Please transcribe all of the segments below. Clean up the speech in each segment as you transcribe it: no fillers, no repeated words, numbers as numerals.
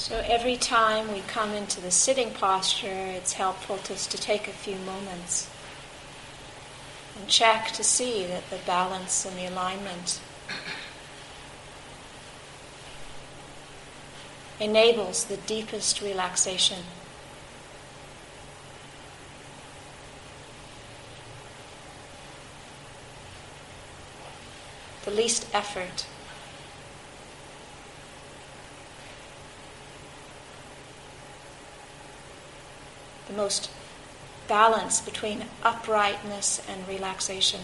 So every time we come into the sitting posture, it's helpful just to take a few moments and check to see that the balance and the alignment enables the deepest relaxation. The least effort. The most balance between uprightness and relaxation.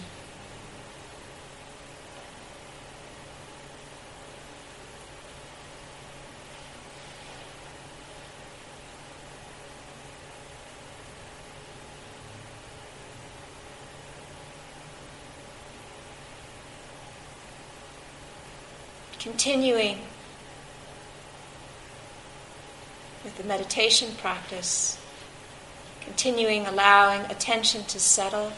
Continuing with the meditation practice, continuing allowing attention to settle,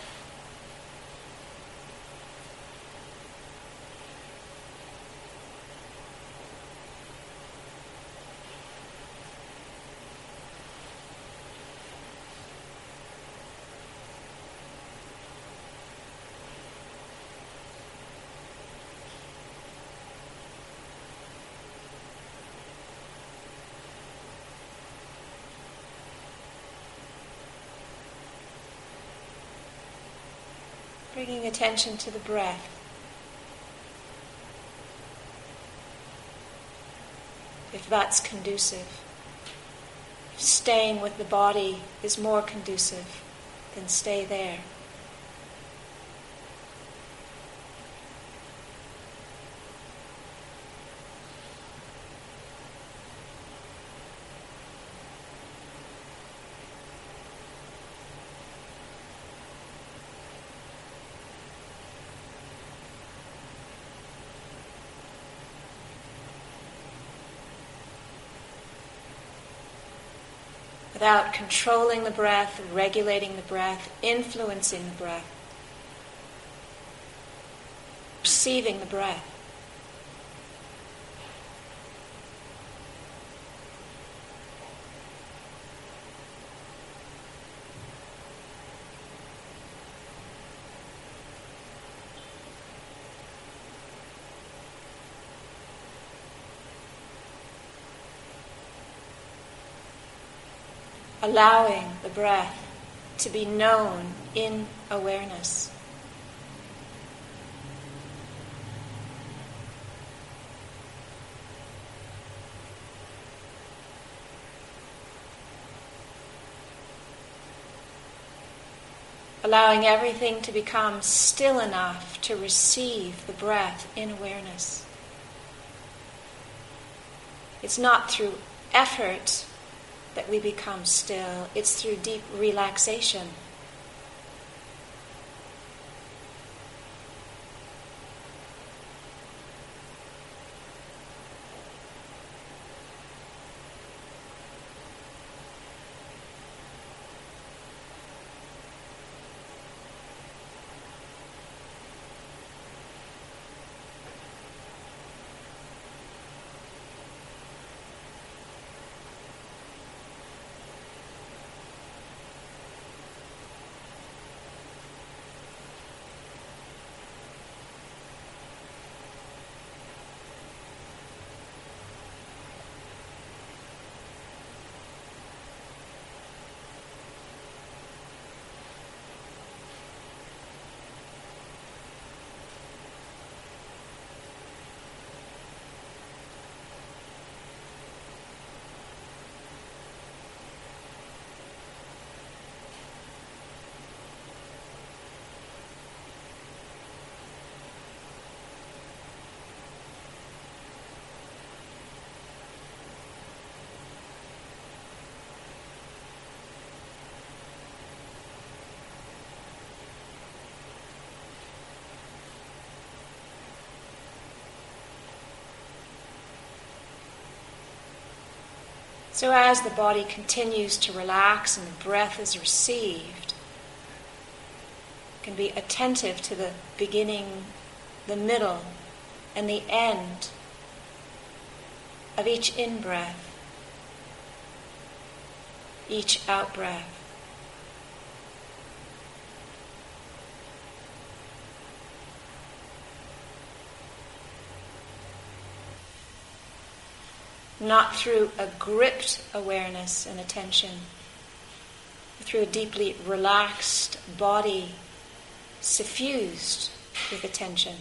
bringing attention to the breath. If that's conducive, if staying with the body is more conducive, then stay there. Without controlling the breath, regulating the breath, influencing the breath, perceiving the breath. Allowing the breath to be known in awareness. Allowing everything to become still enough to receive the breath in awareness. It's not through effort that we become still. It's through deep relaxation. So as the body continues to relax and the breath is received, you can be attentive to the beginning, the middle, and the end of each in-breath. each out-breath. Not through a gripped awareness and attention, but through a deeply relaxed body suffused with attention.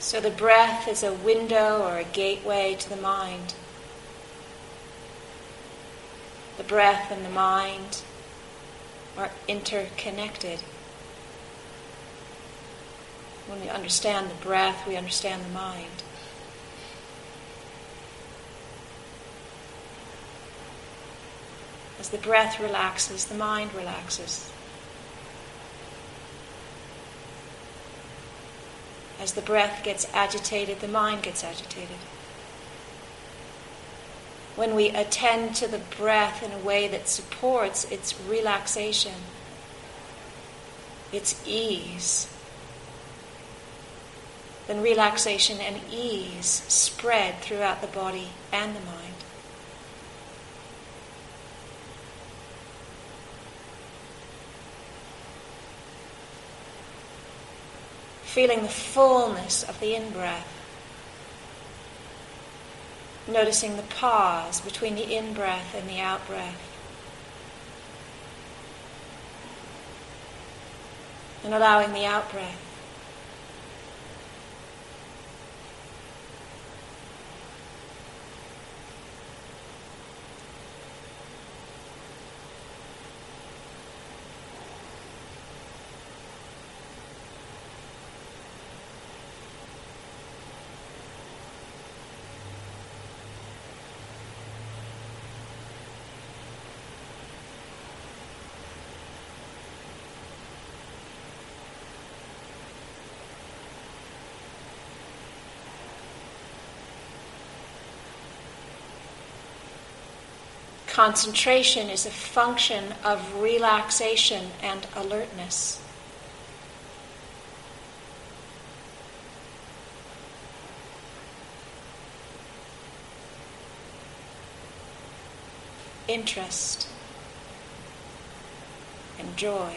So the breath is a window or a gateway to the mind. The breath and the mind are interconnected. When we understand the breath, we understand the mind. As the breath relaxes, the mind relaxes. As the breath gets agitated, the mind gets agitated. When we attend to the breath in a way that supports its relaxation, its ease, then relaxation and ease spread throughout the body and the mind. Feeling the fullness of the in-breath. Noticing the pause between the in-breath and the out-breath. And allowing the out-breath. Concentration is a function of relaxation and alertness. Interest and joy.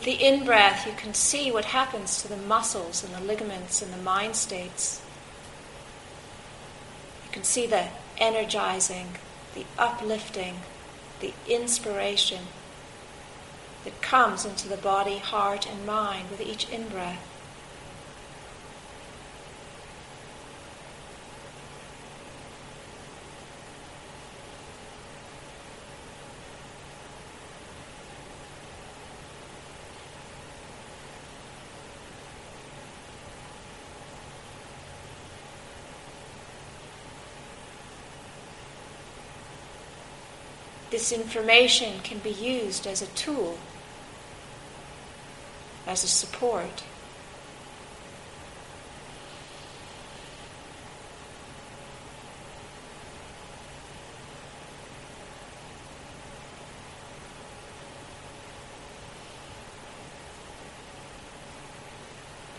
With the in-breath, you can see what happens to the muscles and the ligaments and the mind states. You can see the energizing, the uplifting, the inspiration that comes into the body, heart, and mind with each in-breath. This information can be used as a tool, as a support.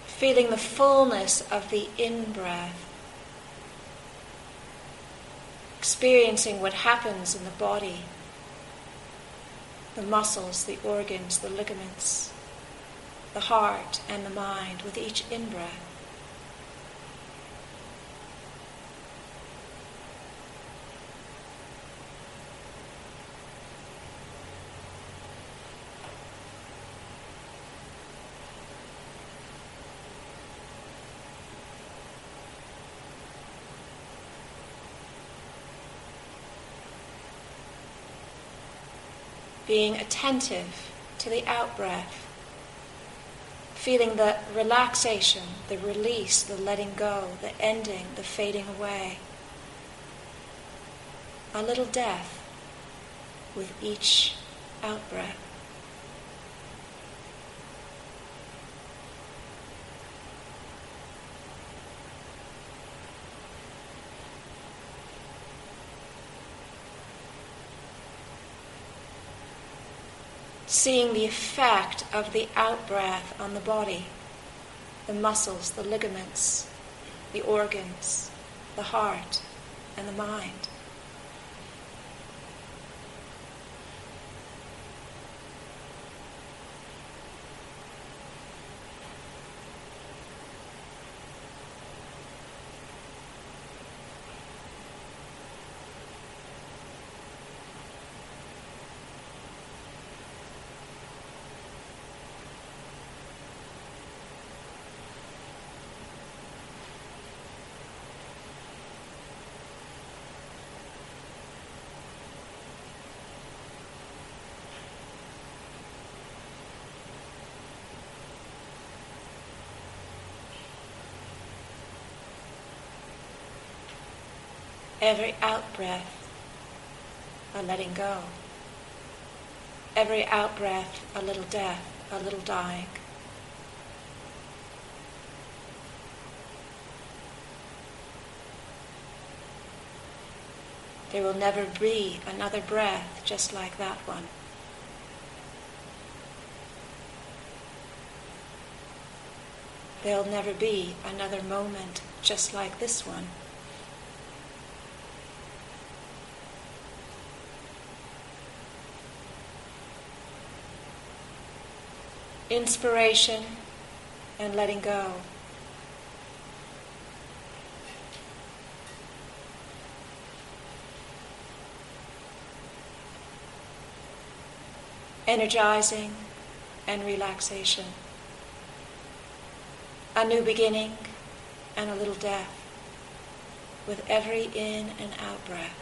Feeling the fullness of the in-breath. Experiencing what happens in the body. The muscles, the organs, the ligaments, the heart and the mind with each in-breath. Being attentive to the out-breath, feeling the relaxation, the release, the letting go, the ending, the fading away. A little death with each out-breath. Seeing the effect of the out-breath on the body, the muscles, the ligaments, the organs, the heart, and the mind. Every out-breath, a letting go. Every out-breath, a little death, a little dying. There will never be another breath just like that one. There'll never be another moment just like this one. Inspiration and letting go. Energizing and relaxation. A new beginning and a little death with every in and out breath.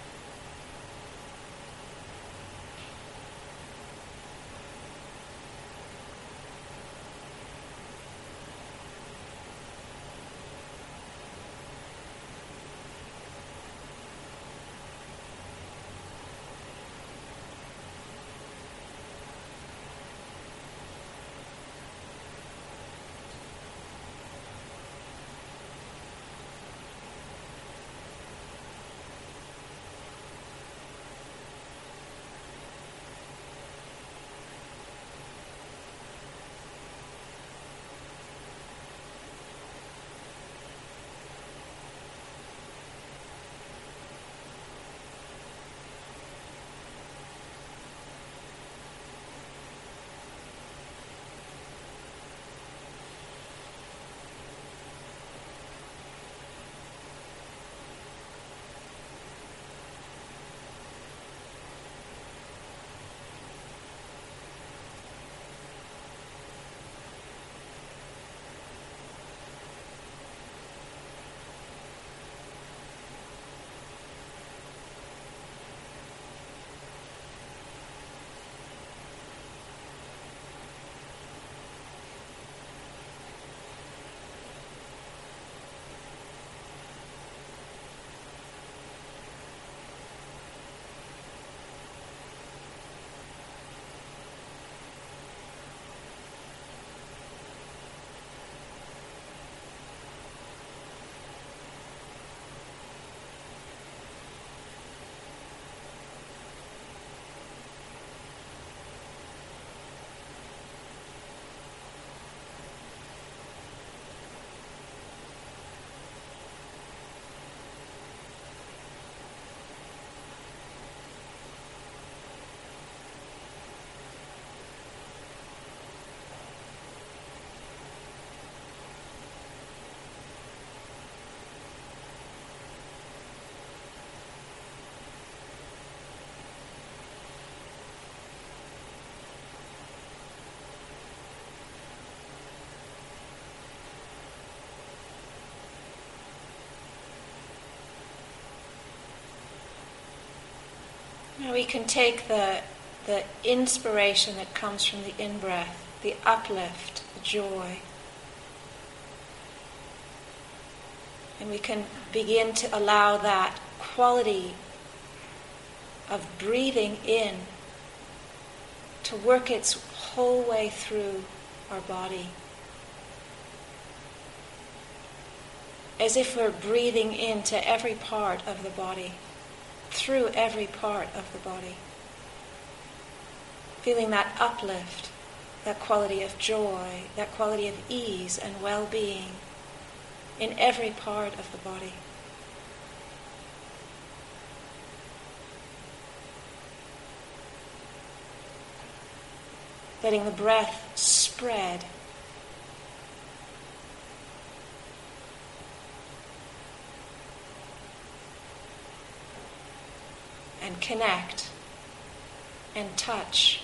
We can take the inspiration that comes from the in-breath, the uplift, the joy. And we can begin to allow that quality of breathing in to work its whole way through our body. As if we're breathing into every part of the body, through every part of the body. Feeling that uplift, that quality of joy, that quality of ease and well-being in every part of the body. Letting the breath spread. And connect. And touch.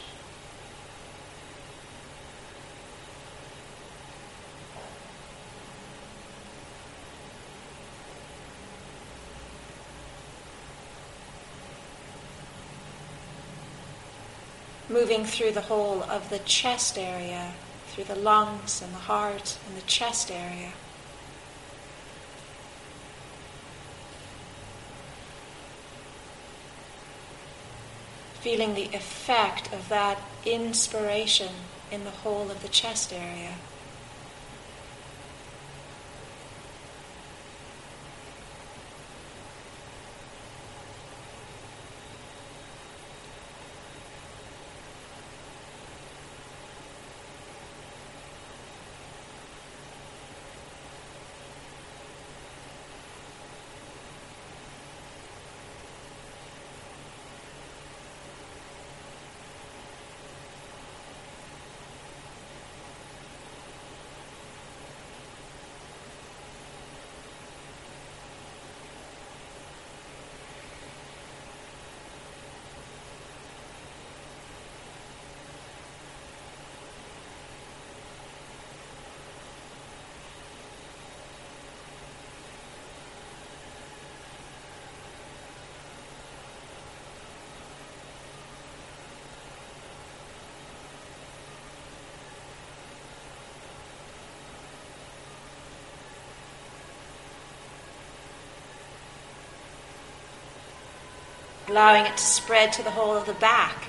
Moving through the whole of the chest area, through the lungs and the heart and the chest area. Feeling the effect of that inspiration in the whole of the chest area. Allowing it to spread to the whole of the back.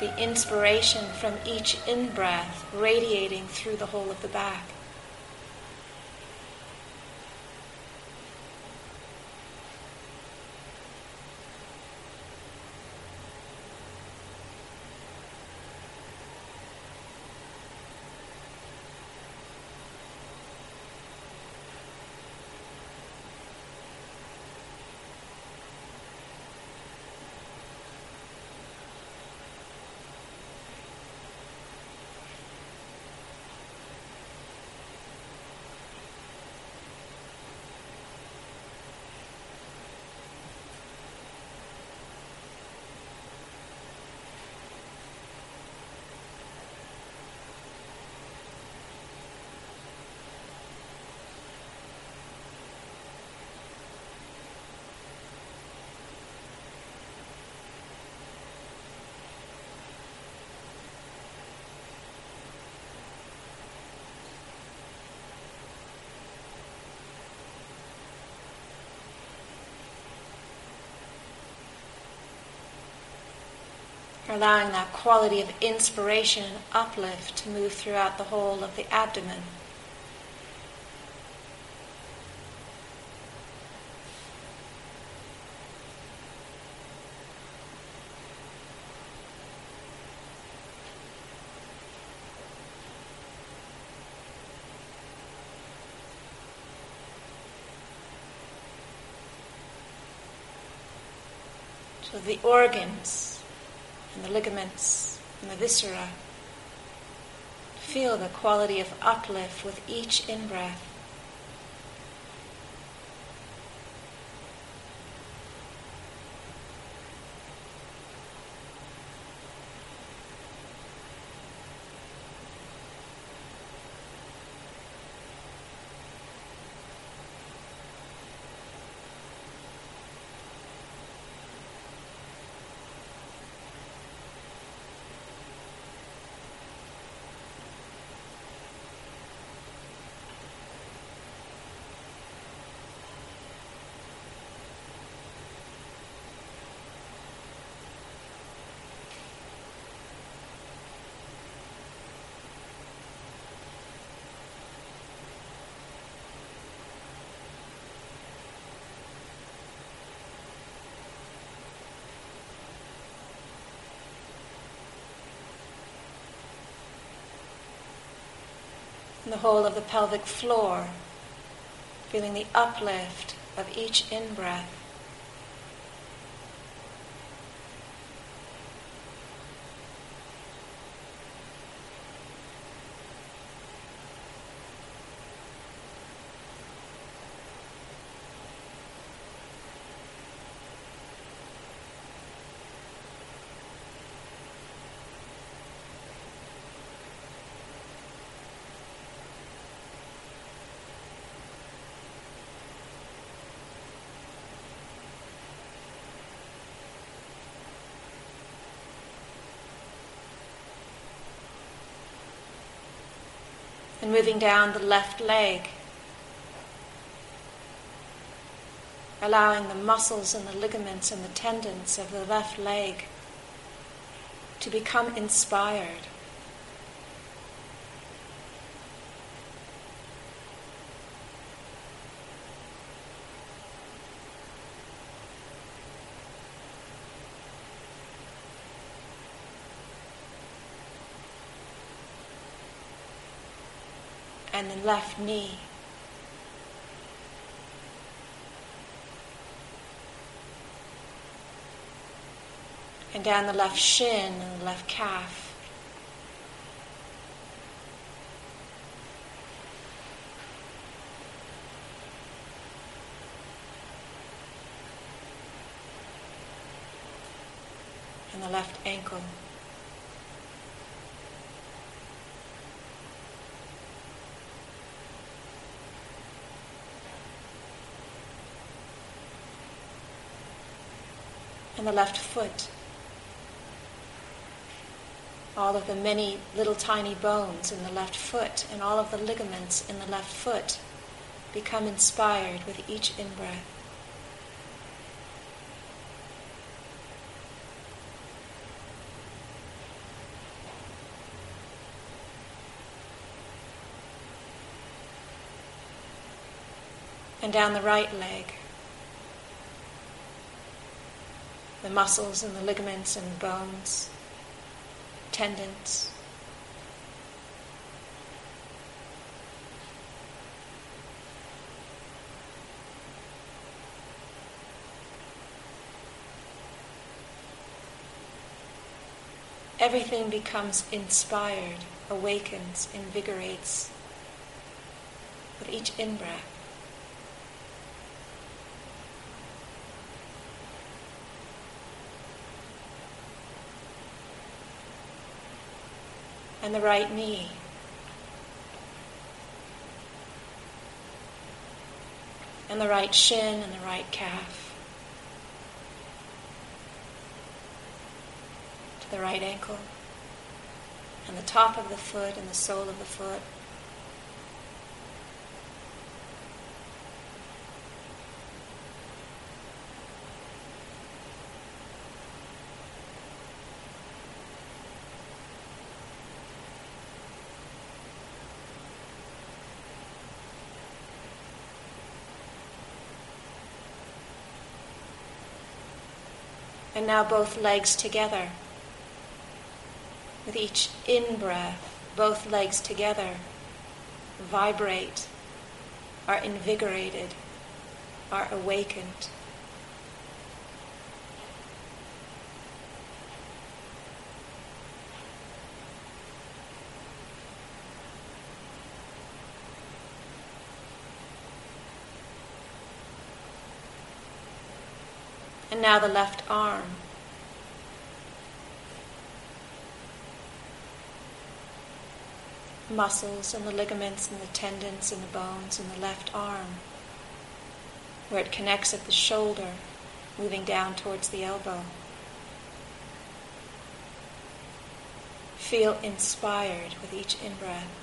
The inspiration from each in-breath radiating through the whole of the back. Allowing that quality of inspiration and uplift to move throughout the whole of the abdomen. So the organs, and the ligaments, and the viscera. Feel the quality of uplift with each in-breath. and the whole of the pelvic floor, feeling the uplift of each in-breath. And moving down the left leg, allowing the muscles and the ligaments and the tendons of the left leg to become inspired. And the left knee. And down the left shin and the left calf. And the left ankle. And the left foot, all of the many little tiny bones in the left foot and all of the ligaments in the left foot become inspired with each in-breath. And down the right leg, the muscles and the ligaments and bones, tendons. Everything becomes inspired, awakens, invigorates with each in-breath. And the right knee. And the right shin and the right calf. To the right ankle. And the top of the foot and the sole of the foot. And now both legs together. With each in-breath, both legs together vibrate, are invigorated, are awakened. And now the left arm. Muscles and the ligaments and the tendons and the bones in the left arm, where it connects at the shoulder, moving down towards the elbow. Feel inspired with each in-breath.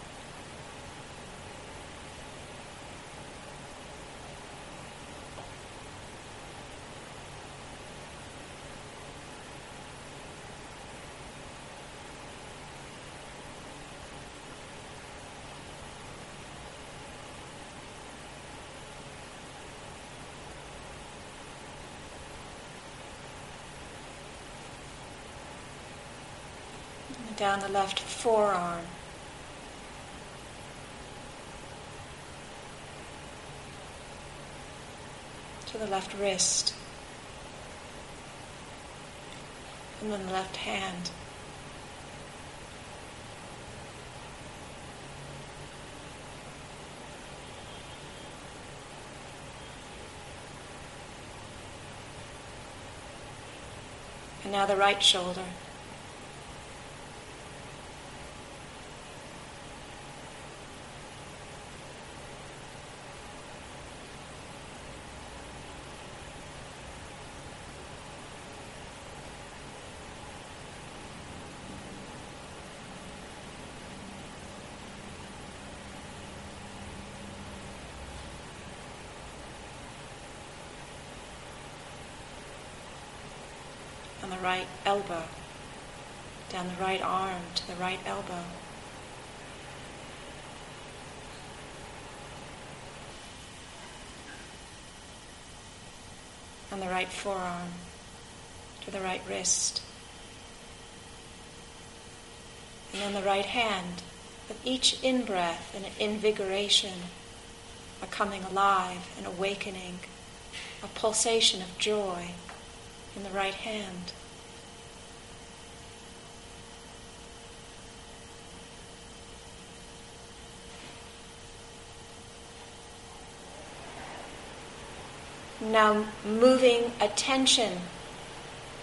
Down the left forearm, to the left wrist, and then the left hand. And now the right shoulder. Right elbow, down the right arm to the right elbow. On the right forearm to the right wrist. And on the right hand, with each in-breath an invigoration, a coming alive, an awakening, a pulsation of joy in the right hand. Now moving attention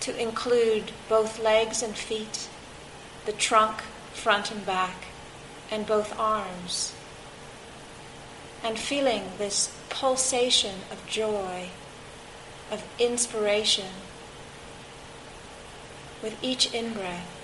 to include both legs and feet, the trunk, front and back, and both arms. And feeling this pulsation of joy, of inspiration, with each in-breath.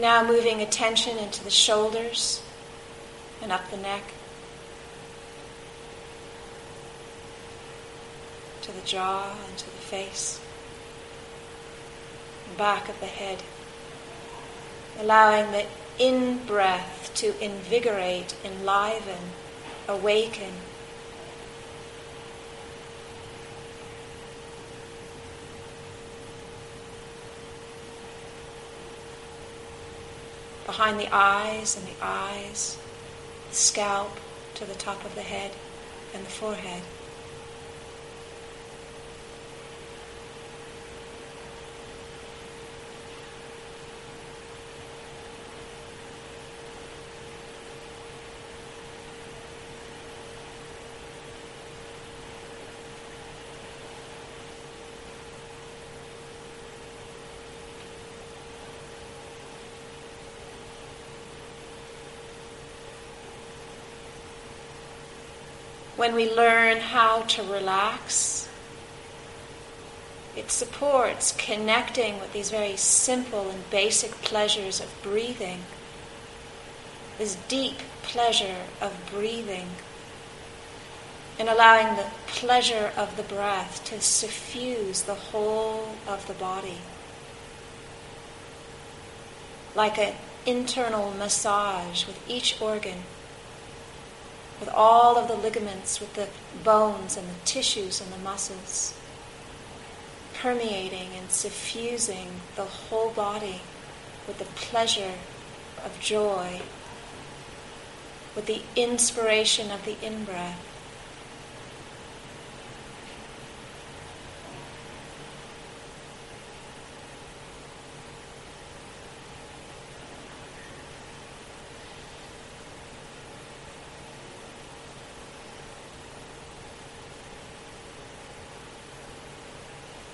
Now moving attention into the shoulders and up the neck, to the jaw and to the face, back of the head, allowing the in-breath to invigorate, enliven, awaken. Behind the eyes and the eyes, the scalp to the top of the head and the forehead. When we learn how to relax, it supports connecting with these very simple and basic pleasures of breathing, this deep pleasure of breathing, and allowing the pleasure of the breath to suffuse the whole of the body, like an internal massage with each organ, with all of the ligaments, with the bones and the tissues and the muscles, permeating and suffusing the whole body with the pleasure of joy, with the inspiration of the in-breath.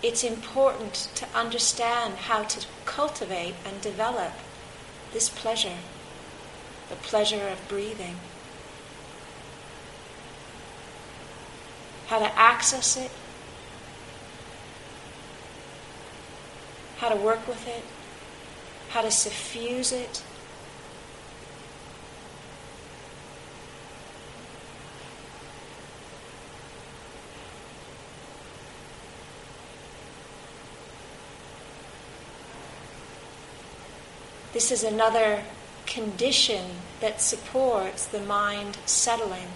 It's important to understand how to cultivate and develop this pleasure. the pleasure of breathing, how to access it, how to work with it, how to suffuse it. This is another condition that supports the mind settling,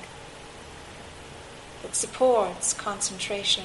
that supports concentration.